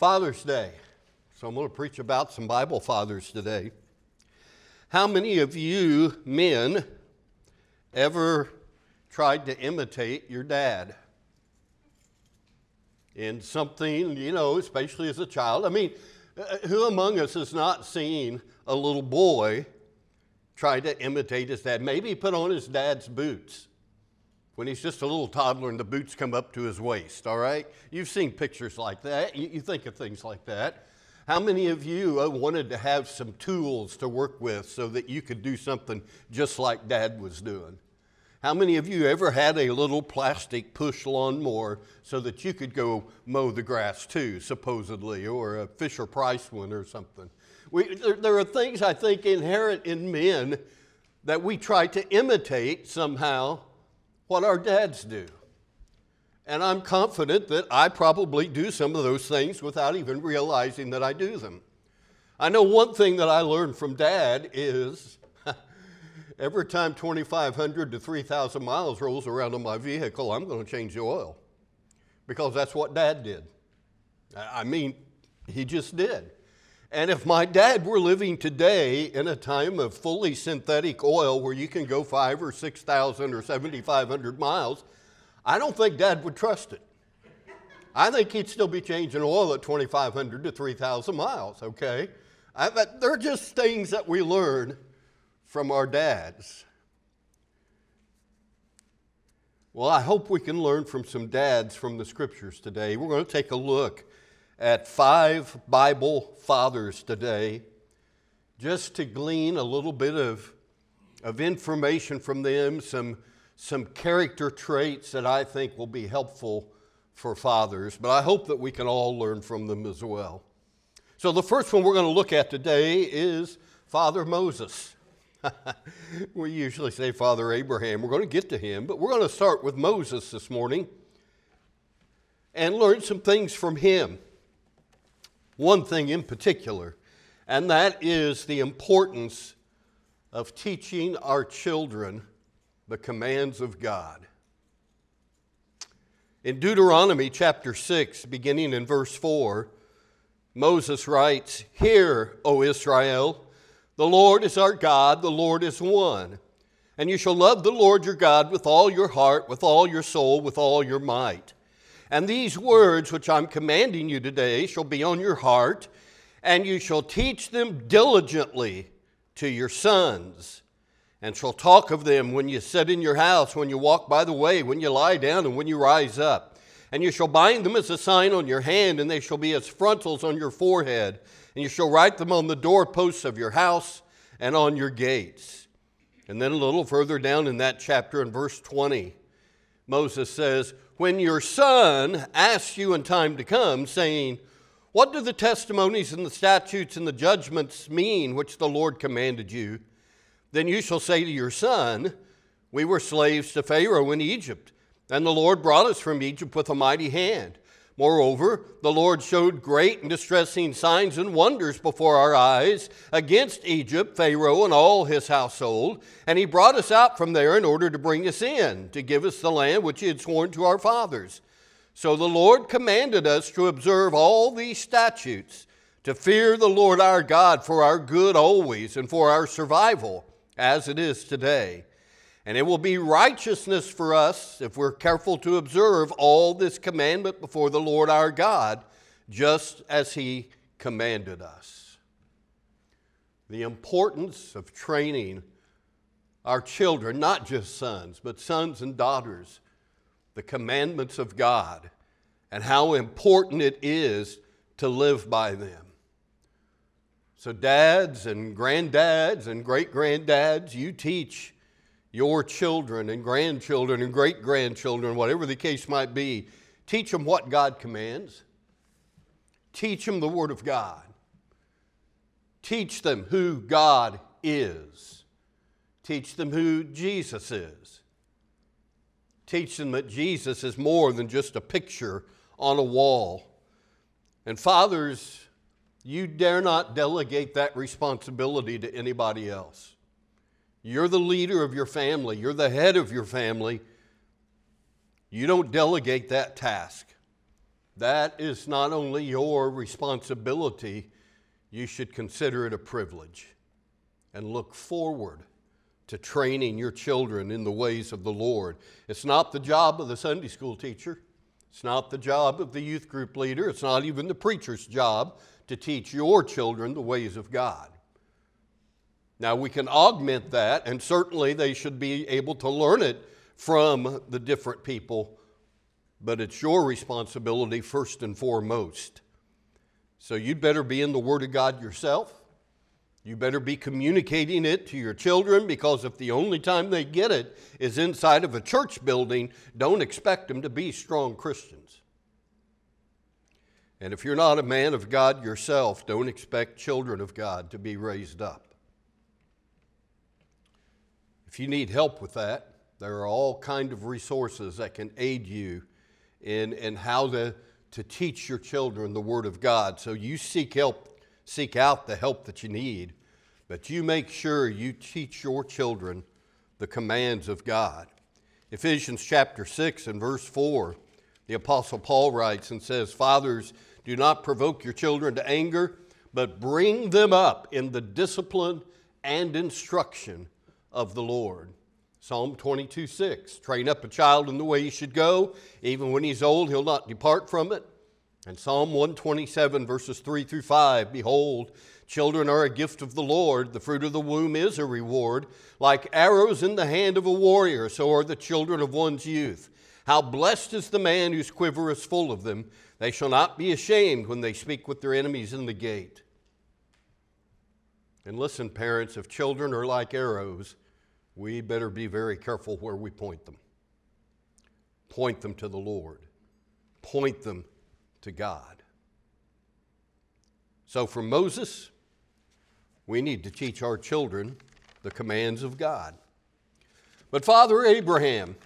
Father's Day. So I'm going to preach about some Bible fathers today. How many of you men ever tried to imitate your dad in something, you know, especially as a child? I mean, who among us has not seen a little boy try to imitate his dad? Maybe put on his dad's boots when he's just a little toddler and the boots come up to his waist, all right? You've seen pictures like that. You think of things like that. How many of you wanted to have some tools to work with so that you could do something just like Dad was doing? How many of you ever had a little plastic push lawnmower so that you could go mow the grass too, supposedly, or a Fisher-Price one or something? There are things, I think, inherent in men that we try to imitate somehow what our dads do. And I'm confident that I probably do some of those things without even realizing that I do them. I know one thing that I learned from Dad is every time 2,500 to 3,000 miles rolls around on my vehicle, I'm going to change the oil because that's what Dad did. I mean, he just did. And if my dad were living today in a time of fully synthetic oil where you can go 5,000 or 6,000 or 7,500 miles, I don't think Dad would trust it. I think he'd still be changing oil at 2,500 to 3,000 miles, okay? But they're just things that we learn from our dads. Well, I hope we can learn from some dads from the Scriptures today. We're going to take a look at 5 Bible fathers today just to glean a little bit of information from them, some character traits that I think will be helpful for fathers, but I hope that we can all learn from them as well. So the first one we're going to look at today is Father Moses. We usually say Father Abraham. We're going to get to him, but we're going to start with Moses this morning and learn some things from him. One thing in particular, and that is the importance of teaching our children the commands of God. In Deuteronomy chapter 6, beginning in verse 4, Moses writes, "Hear, O Israel, the Lord is our God, the Lord is one. And you shall love the Lord your God with all your heart, with all your soul, with all your might. And these words which I'm commanding you today shall be on your heart, and you shall teach them diligently to your sons, and shall talk of them when you sit in your house, when you walk by the way, when you lie down, and when you rise up. And you shall bind them as a sign on your hand, and they shall be as frontals on your forehead. And you shall write them on the doorposts of your house and on your gates." And then a little further down in that chapter, in verse 20, Moses says, "When your son asks you in time to come, saying, 'What do the testimonies and the statutes and the judgments mean which the Lord commanded you?' then you shall say to your son, 'We were slaves to Pharaoh in Egypt, and the Lord brought us from Egypt with a mighty hand. Moreover, the Lord showed great and distressing signs and wonders before our eyes against Egypt, Pharaoh, and all his household, and he brought us out from there in order to bring us in, to give us the land which he had sworn to our fathers. So the Lord commanded us to observe all these statutes, to fear the Lord our God for our good always and for our survival, as it is today. And it will be righteousness for us if we're careful to observe all this commandment before the Lord our God, just as he commanded us." The importance of training our children, not just sons, but sons and daughters, the commandments of God, and how important it is to live by them. So dads and granddads and great-granddads, you teach your children and great-grandchildren, whatever the case might be, teach them what God commands. Teach them the Word of God. Teach them who God is. Teach them who Jesus is. Teach them that Jesus is more than just a picture on a wall. And fathers, you dare not delegate that responsibility to anybody else. You're the leader of your family. You're the head of your family. You don't delegate that task. That is not only your responsibility, you should consider it a privilege and look forward to training your children in the ways of the Lord. It's not the job of the Sunday school teacher. It's not the job of the youth group leader. It's not even the preacher's job to teach your children the ways of God. Now, we can augment that, and certainly they should be able to learn it from the different people, but it's your responsibility first and foremost. So you'd better be in the Word of God yourself. You better be communicating it to your children, because if the only time they get it is inside of a church building, don't expect them to be strong Christians. And if you're not a man of God yourself, don't expect children of God to be raised up. If you need help with that, there are all kinds of resources that can aid you in how to teach your children the Word of God. So you seek help. Seek out the help that you need, but you make sure you teach your children the commands of God. Ephesians chapter 6 and verse 4, the Apostle Paul writes and says, "Fathers, do not provoke your children to anger, but bring them up in the discipline and instruction of the Lord." Psalm 22:6, "Train up a child in the way he should go. Even when he's old, he'll not depart from it." And Psalm 127, verses 3 through 5, "Behold, children are a gift of the Lord. The fruit of the womb is a reward. Like arrows in the hand of a warrior, so are the children of one's youth. How blessed is the man whose quiver is full of them. They shall not be ashamed when they speak with their enemies in the gate." And listen, parents, if children are like arrows, we better be very careful where we point them. Point them to the Lord. Point them to God. So from Moses, we need to teach our children the commands of God. But Father Abraham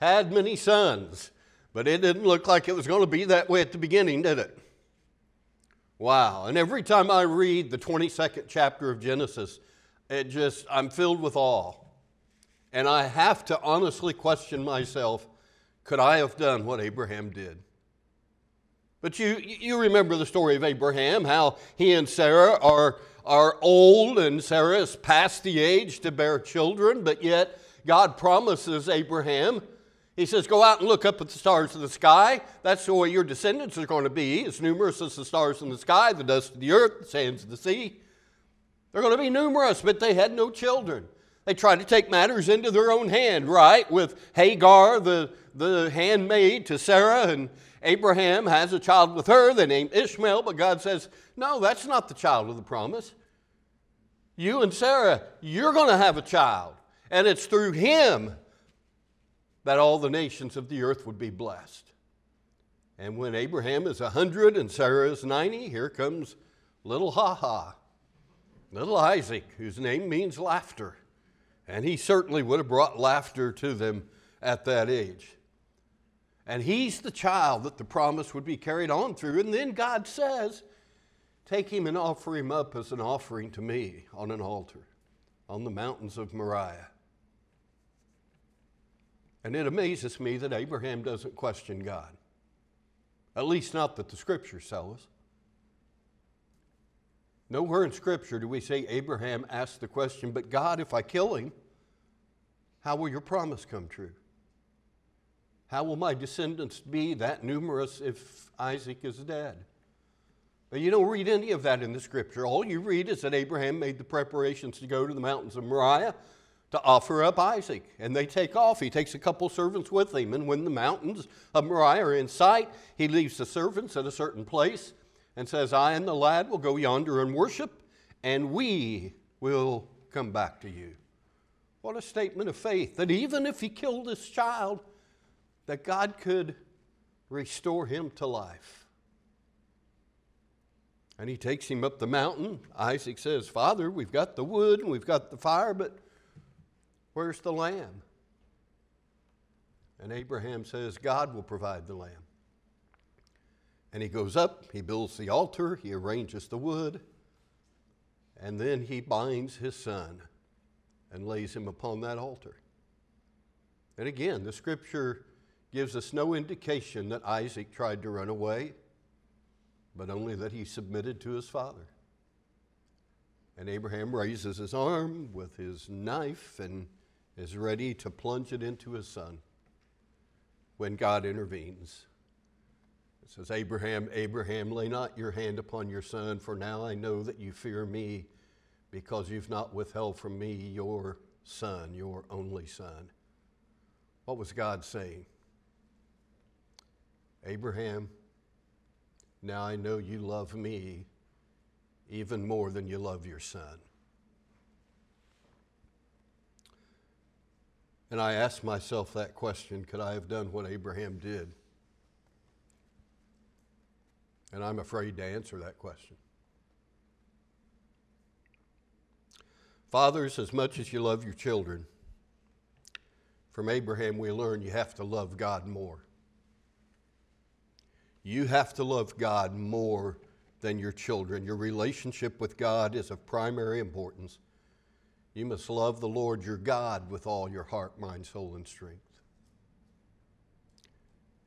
had many sons, but it didn't look like it was going to be that way at the beginning, did it? Wow. And every time I read the 22nd chapter of Genesis, I'm filled with awe. And I have to honestly question myself, could I have done what Abraham did? But you remember the story of Abraham, how he and Sarah are old, and Sarah is past the age to bear children, but yet God promises Abraham, he says, "Go out and look up at the stars of the sky. That's the way your descendants are going to be, as numerous as the stars in the sky, the dust of the earth, the sands of the sea." They're going to be numerous, but they had no children. They tried to take matters into their own hand, right? With Hagar, the handmaid to Sarah, and Abraham has a child with her. They name Ishmael, but God says, "No, that's not the child of the promise. You and Sarah, you're going to have a child, and it's through him that all the nations of the earth would be blessed." And when Abraham is 100 and Sarah is 90, here comes little Ha-Ha, little Isaac, whose name means laughter. And he certainly would have brought laughter to them at that age. And he's the child that the promise would be carried on through. And then God says, "Take him and offer him up as an offering to me on an altar on the mountains of Moriah." And it amazes me that Abraham doesn't question God. At least not that the Scriptures tell us. Nowhere in Scripture do we see Abraham asked the question, "But God, if I kill him, how will your promise come true? How will my descendants be that numerous if Isaac is dead?" But you don't read any of that in the Scripture. All you read is that Abraham made the preparations to go to the mountains of Moriah to offer up Isaac. And they take off. He takes a couple servants with him. And when the mountains of Moriah are in sight, he leaves the servants at a certain place and says, "I and the lad will go yonder and worship, and we will come back to you." What a statement of faith, that even if he killed this child, that God could restore him to life. And he takes him up the mountain. Isaac says, "Father, we've got the wood and we've got the fire, but where's the lamb?" And Abraham says, "God will provide the lamb." And he goes up, he builds the altar, he arranges the wood, and then he binds his son and lays him upon that altar. And again, the Scripture gives us no indication that Isaac tried to run away, but only that he submitted to his father. And Abraham raises his arm with his knife and is ready to plunge it into his son when God intervenes. It says, "Abraham, Abraham, lay not your hand upon your son, for now I know that you fear me, because you've not withheld from me your son, your only son." What was God saying? "Abraham, now I know you love me even more than you love your son." And I asked myself that question, could I have done what Abraham did? And I'm afraid to answer that question. Fathers, as much as you love your children, from Abraham we learn you have to love God more. You have to love God more than your children. Your relationship with God is of primary importance. You must love the Lord your God with all your heart, mind, soul, and strength.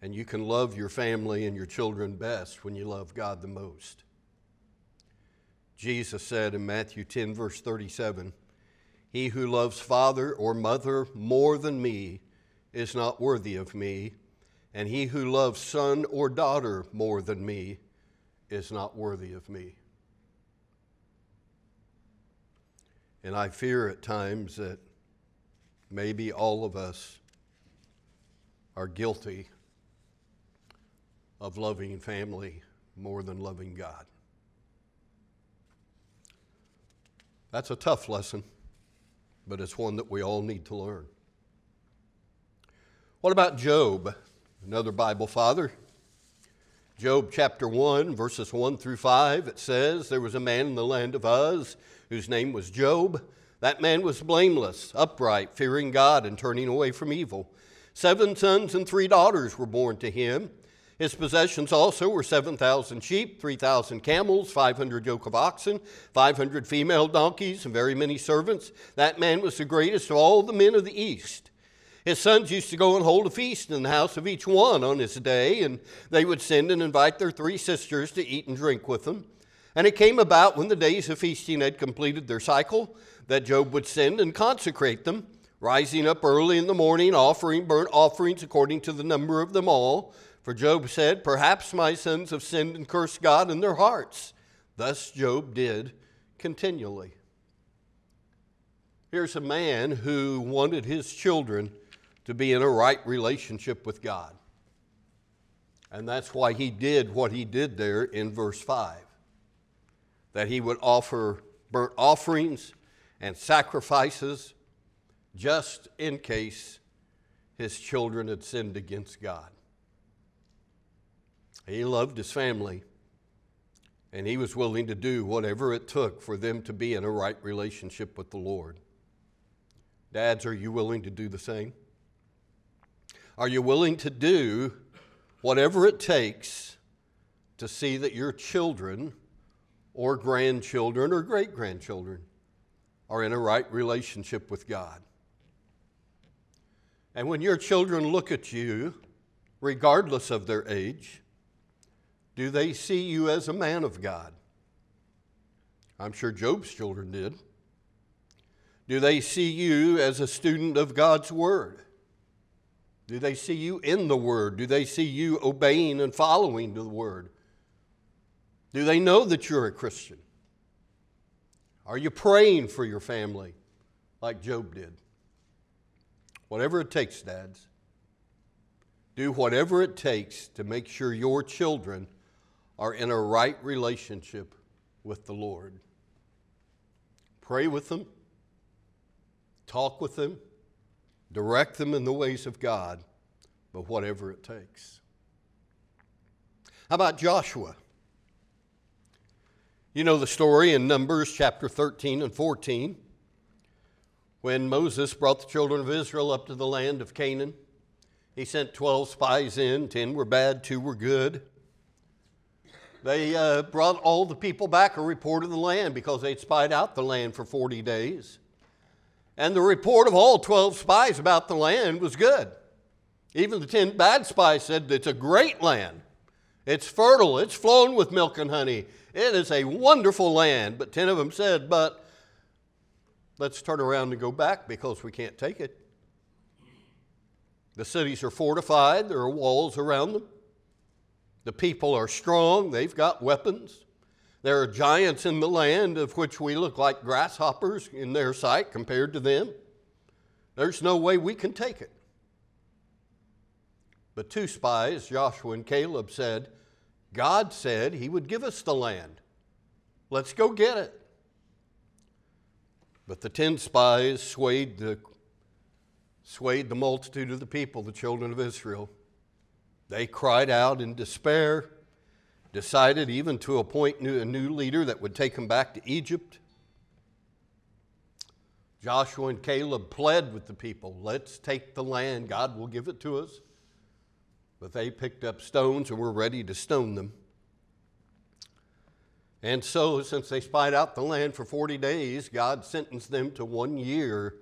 And you can love your family and your children best when you love God the most. Jesus said in Matthew 10, verse 37, "He who loves father or mother more than me is not worthy of me, and he who loves son or daughter more than me is not worthy of me." And I fear at times that maybe all of us are guilty of loving family more than loving God. That's a tough lesson, but it's one that we all need to learn. What about Job, another Bible father? Job chapter 1, verses 1 through 5, it says, "There was a man in the land of Uz whose name was Job. That man was blameless, upright, fearing God and turning away from evil. 7 sons and 3 daughters were born to him. His possessions also were 7,000 sheep, 3,000 camels, 500 yoke of oxen, 500 female donkeys, and very many servants. That man was the greatest of all the men of the East. His sons used to go and hold a feast in the house of each one on his day, and they would send and invite their 3 sisters to eat and drink with them. And it came about when the days of feasting had completed their cycle that Job would send and consecrate them, rising up early in the morning, offering burnt offerings according to the number of them all. For Job said, 'Perhaps my sons have sinned and cursed God in their hearts.' Thus Job did continually." Here's a man who wanted his children to be in a right relationship with God. And that's why he did what he did there in verse 5, that he would offer burnt offerings and sacrifices just in case his children had sinned against God. He loved his family, and he was willing to do whatever it took for them to be in a right relationship with the Lord. Dads, are you willing to do the same? Are you willing to do whatever it takes to see that your children or grandchildren or great-grandchildren are in a right relationship with God? And when your children look at you, regardless of their age, do they see you as a man of God? I'm sure Job's children did. Do they see you as a student of God's Word? Do they see you in the Word? Do they see you obeying and following the Word? Do they know that you're a Christian? Are you praying for your family like Job did? Whatever it takes, dads. Do whatever it takes to make sure your children are in a right relationship with the Lord. Pray with them. Talk with them. Direct them in the ways of God, but whatever it takes. How about Joshua? You know the story in Numbers chapter 13 and 14, when Moses brought the children of Israel up to the land of Canaan. He sent 12 spies in, 10 were bad, 2 were good. They brought all the people back a report of the land because they'd spied out the land for 40 days. And the report of all 12 spies about the land was good. Even the 10 bad spies said it's a great land. It's fertile. It's flowing with milk and honey. It is a wonderful land. But 10 of them said, but let's turn around and go back because we can't take it. The cities are fortified. There are walls around them. The people are strong. They've got weapons. There are giants in the land of which we look like grasshoppers in their sight compared to them. There's no way we can take it. The two spies, Joshua and Caleb, said, God said he would give us the land. Let's go get it. But the 10 spies swayed the multitude of the people, the children of Israel. They cried out in despair, decided even to appoint a new leader that would take them back to Egypt. Joshua and Caleb pled with the people, let's take the land, God will give it to us. But they picked up stones and were ready to stone them. And so, since they spied out the land for 40 days, God sentenced them to 1 year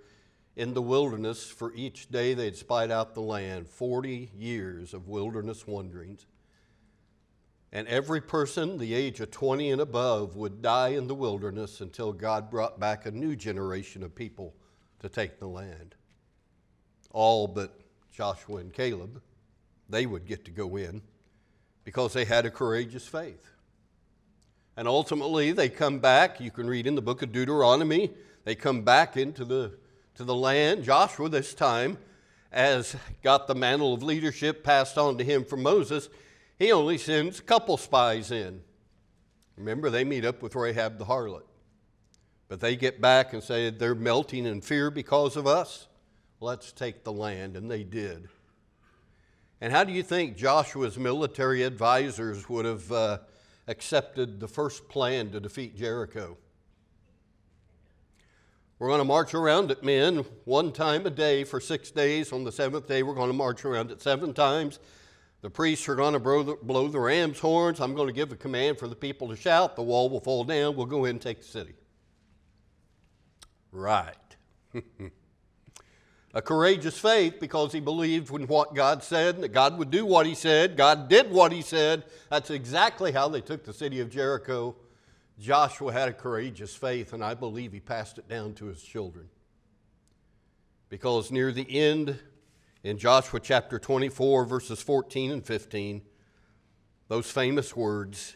in the wilderness for each day they'd spied out the land, 40 years of wilderness wanderings. And every person the age of 20 and above would die in the wilderness until God brought back a new generation of people to take the land. All but Joshua and Caleb, they would get to go in because they had a courageous faith. And ultimately, they come back. You can read in the book of Deuteronomy, they come back into the land. Joshua this time, as got the mantle of leadership passed on to him from Moses, he only sends a couple spies in. Remember, they meet up with Rahab the harlot. But they get back and say, they're melting in fear because of us. Let's take the land. And they did. And how do you think Joshua's military advisors would have accepted the first plan to defeat Jericho? We're going to march around it, men, one time a day for 6 days. On the seventh day, we're going to march around it 7 times. The priests are going to blow the ram's horns. I'm going to give a command for the people to shout. The wall will fall down. We'll go in and take the city. Right. A courageous faith because he believed in what God said and that God would do what he said. God did what he said. That's exactly how they took the city of Jericho. Joshua had a courageous faith, and I believe he passed it down to his children. Because near the end, in Joshua chapter 24, verses 14 and 15, those famous words,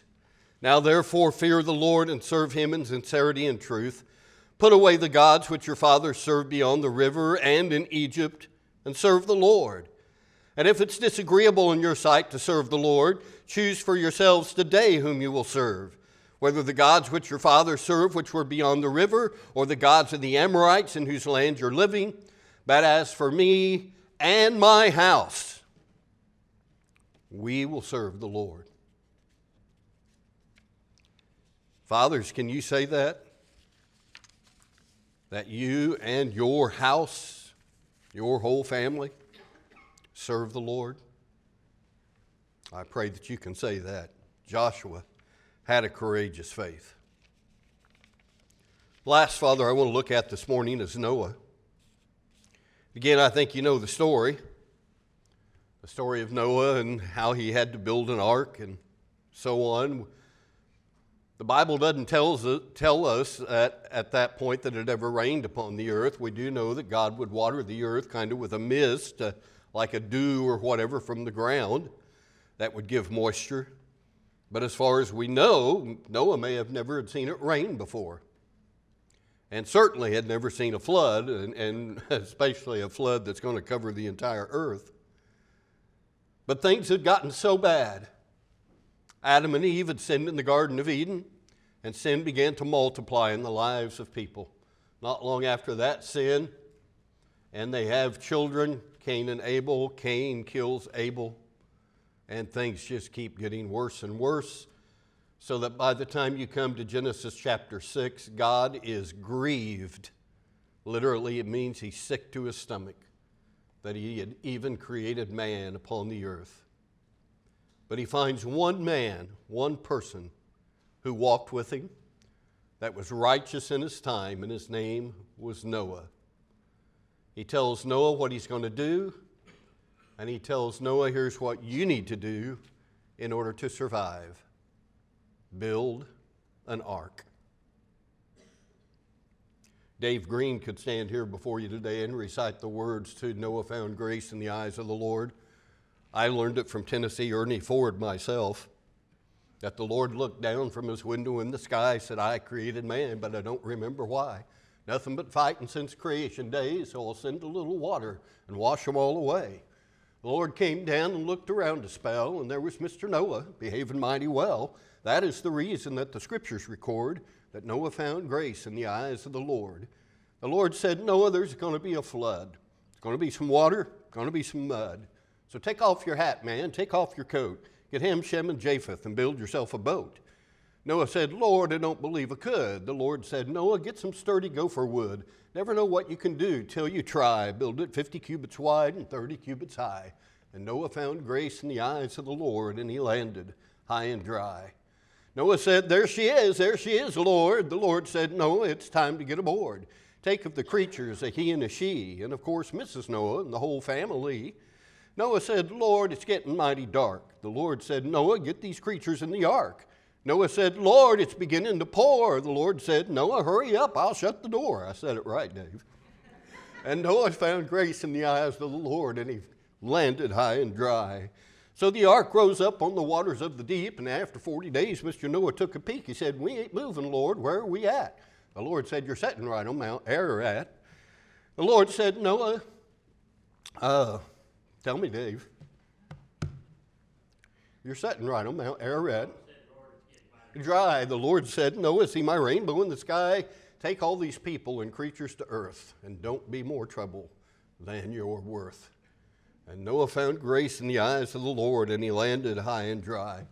now therefore fear the Lord and serve him in sincerity and truth. Put away the gods which your fathers served beyond the river and in Egypt, and serve the Lord. And if it's disagreeable in your sight to serve the Lord, choose for yourselves today whom you will serve, whether the gods which your fathers served which were beyond the river, or the gods of the Amorites in whose land you're living. But as for me and my house, we will serve the Lord. Fathers, can you say that? That you and your house, your whole family, serve the Lord? I pray that you can say that. Joshua had a courageous faith. Last, Father, I want to look at this morning is Noah. Again, I think you know the story of Noah and how he had to build an ark and so on. The Bible doesn't tell us at that point that it ever rained upon the earth. We do know that God would water the earth kind of with a mist, like a dew or whatever from the ground that would give moisture. But as far as we know, Noah may have never seen it rain before. And certainly had never seen a flood, and especially a flood that's going to cover the entire earth. But things had gotten so bad. Adam and Eve had sinned in the Garden of Eden, and sin began to multiply in the lives of people. Not long after that sin, and they have children, Cain and Abel. Cain kills Abel, and things just keep getting worse and worse, so that by the time you come to Genesis chapter 6, God is grieved. Literally, it means he's sick to his stomach, that he had even created man upon the earth. But he finds one man, one person who walked with him that was righteous in his time, and his name was Noah. He tells Noah what he's going to do, And he tells Noah, here's what you need to do in order to survive. Build an ark. Dave Green could stand here before you today and recite the words to Noah found grace in the eyes of the Lord. I learned it from Tennessee Ernie Ford myself, that the Lord looked down from his window in the sky, said, I created man, but I don't remember why. Nothing but fighting since creation days, so I'll send a little water and wash them all away. The Lord came down and looked around a spell, and there was Mr. Noah behaving mighty well. That is the reason that the scriptures record that Noah found grace in the eyes of the Lord. The Lord said, Noah, there's going to be a flood. It's going to be some water, going to be some mud. So take off your hat, man, take off your coat. Get Ham, Shem, and Japheth and build yourself a boat. Noah said, Lord, I don't believe I could. The Lord said, Noah, get some sturdy gopher wood. Never know what you can do till you try. Build it 50 cubits wide and 30 cubits high. And Noah found grace in the eyes of the Lord, and he landed high and dry. Noah said, there she is, Lord. The Lord said, Noah, it's time to get aboard. Take of the creatures a he and a she, and of course Mrs. Noah and the whole family. Noah said, Lord, it's getting mighty dark. The Lord said, Noah, get these creatures in the ark. Noah said, Lord, it's beginning to pour. The Lord said, Noah, hurry up, I'll shut the door. I said it right, Dave. And Noah found grace in the eyes of the Lord, and he landed high and dry. So the ark rose up on the waters of the deep, and after 40 days, Mr. Noah took a peek. He said, we ain't moving, Lord, where are we at? The Lord said, you're sitting right on Mount Ararat. The Lord said, Noah, tell me, Dave, you're sitting right on Mount Ararat. Dry, the Lord said, Noah, see my rainbow in the sky? Take all these people and creatures to earth, and don't be more trouble than you're worth. And Noah found grace in the eyes of the Lord, and he landed high and dry.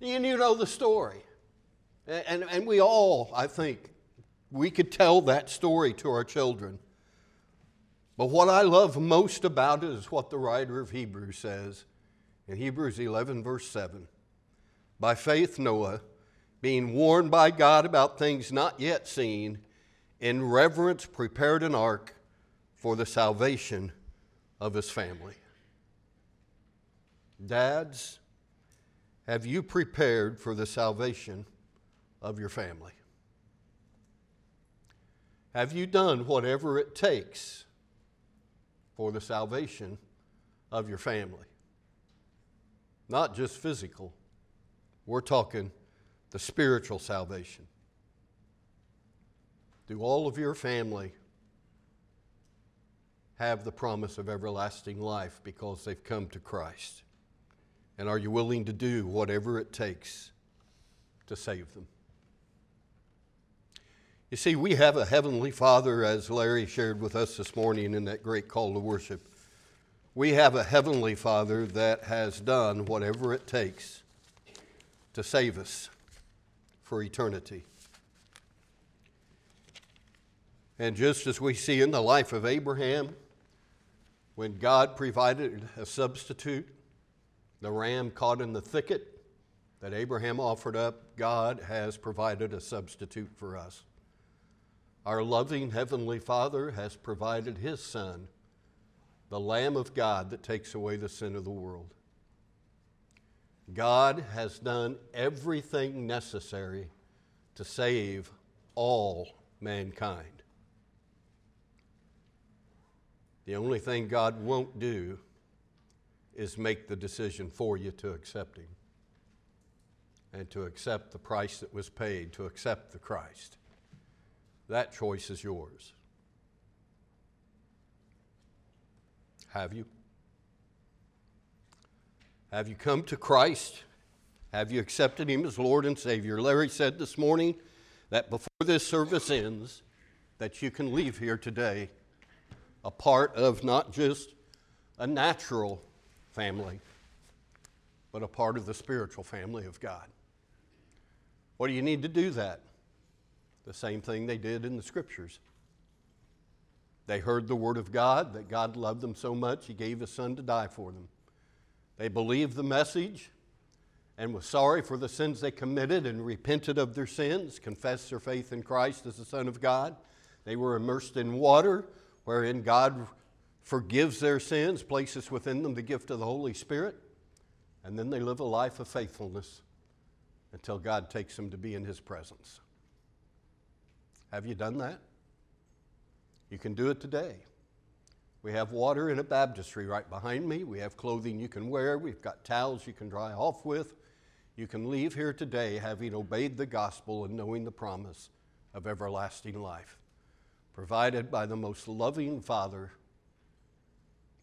And you know the story. And we all, I think, we could tell that story to our children. But what I love most about it is what the writer of Hebrews says in Hebrews 11, verse 7. By faith, Noah, being warned by God about things not yet seen, in reverence prepared an ark for the salvation of his family. Dads, have you prepared for the salvation of your family? Have you done whatever it takes for the salvation of your family? Not just physical. We're talking the spiritual salvation. Do all of your family have the promise of everlasting life because they've come to Christ? And are you willing to do whatever it takes to save them? You see, we have a Heavenly Father, as Larry shared with us this morning in that great call to worship. We have a Heavenly Father that has done whatever it takes to save us for eternity. And just as we see in the life of Abraham, when God provided a substitute, the ram caught in the thicket that Abraham offered up, God has provided a substitute for us. Our loving Heavenly Father has provided His Son, the Lamb of God that takes away the sin of the world. God has done everything necessary to save all mankind. The only thing God won't do is make the decision for you to accept Him and to accept the price that was paid, to accept the Christ. That choice is yours. Have you? Have you come to Christ? Have you accepted Him as Lord and Savior? Larry said this morning that before this service ends, that you can leave here today a part of not just a natural family, but a part of the spiritual family of God. What do you need to do that? The same thing they did in the scriptures. They heard the word of God, that God loved them so much, He gave His Son to die for them. They believed the message and was sorry for the sins they committed and repented of their sins, confessed their faith in Christ as the Son of God. They were immersed in water, wherein God forgives their sins, places within them the gift of the Holy Spirit, and then they live a life of faithfulness until God takes them to be in His presence. Have you done that? You can do it today. We have water in a baptistry right behind me. We have clothing you can wear. We've got towels you can dry off with. You can leave here today having obeyed the gospel and knowing the promise of everlasting life, provided by the most loving Father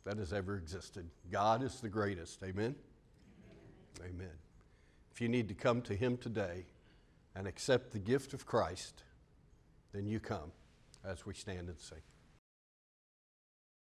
that has ever existed. God is the greatest. Amen? Amen. Amen. If you need to come to Him today and accept the gift of Christ, then you come as we stand and sing.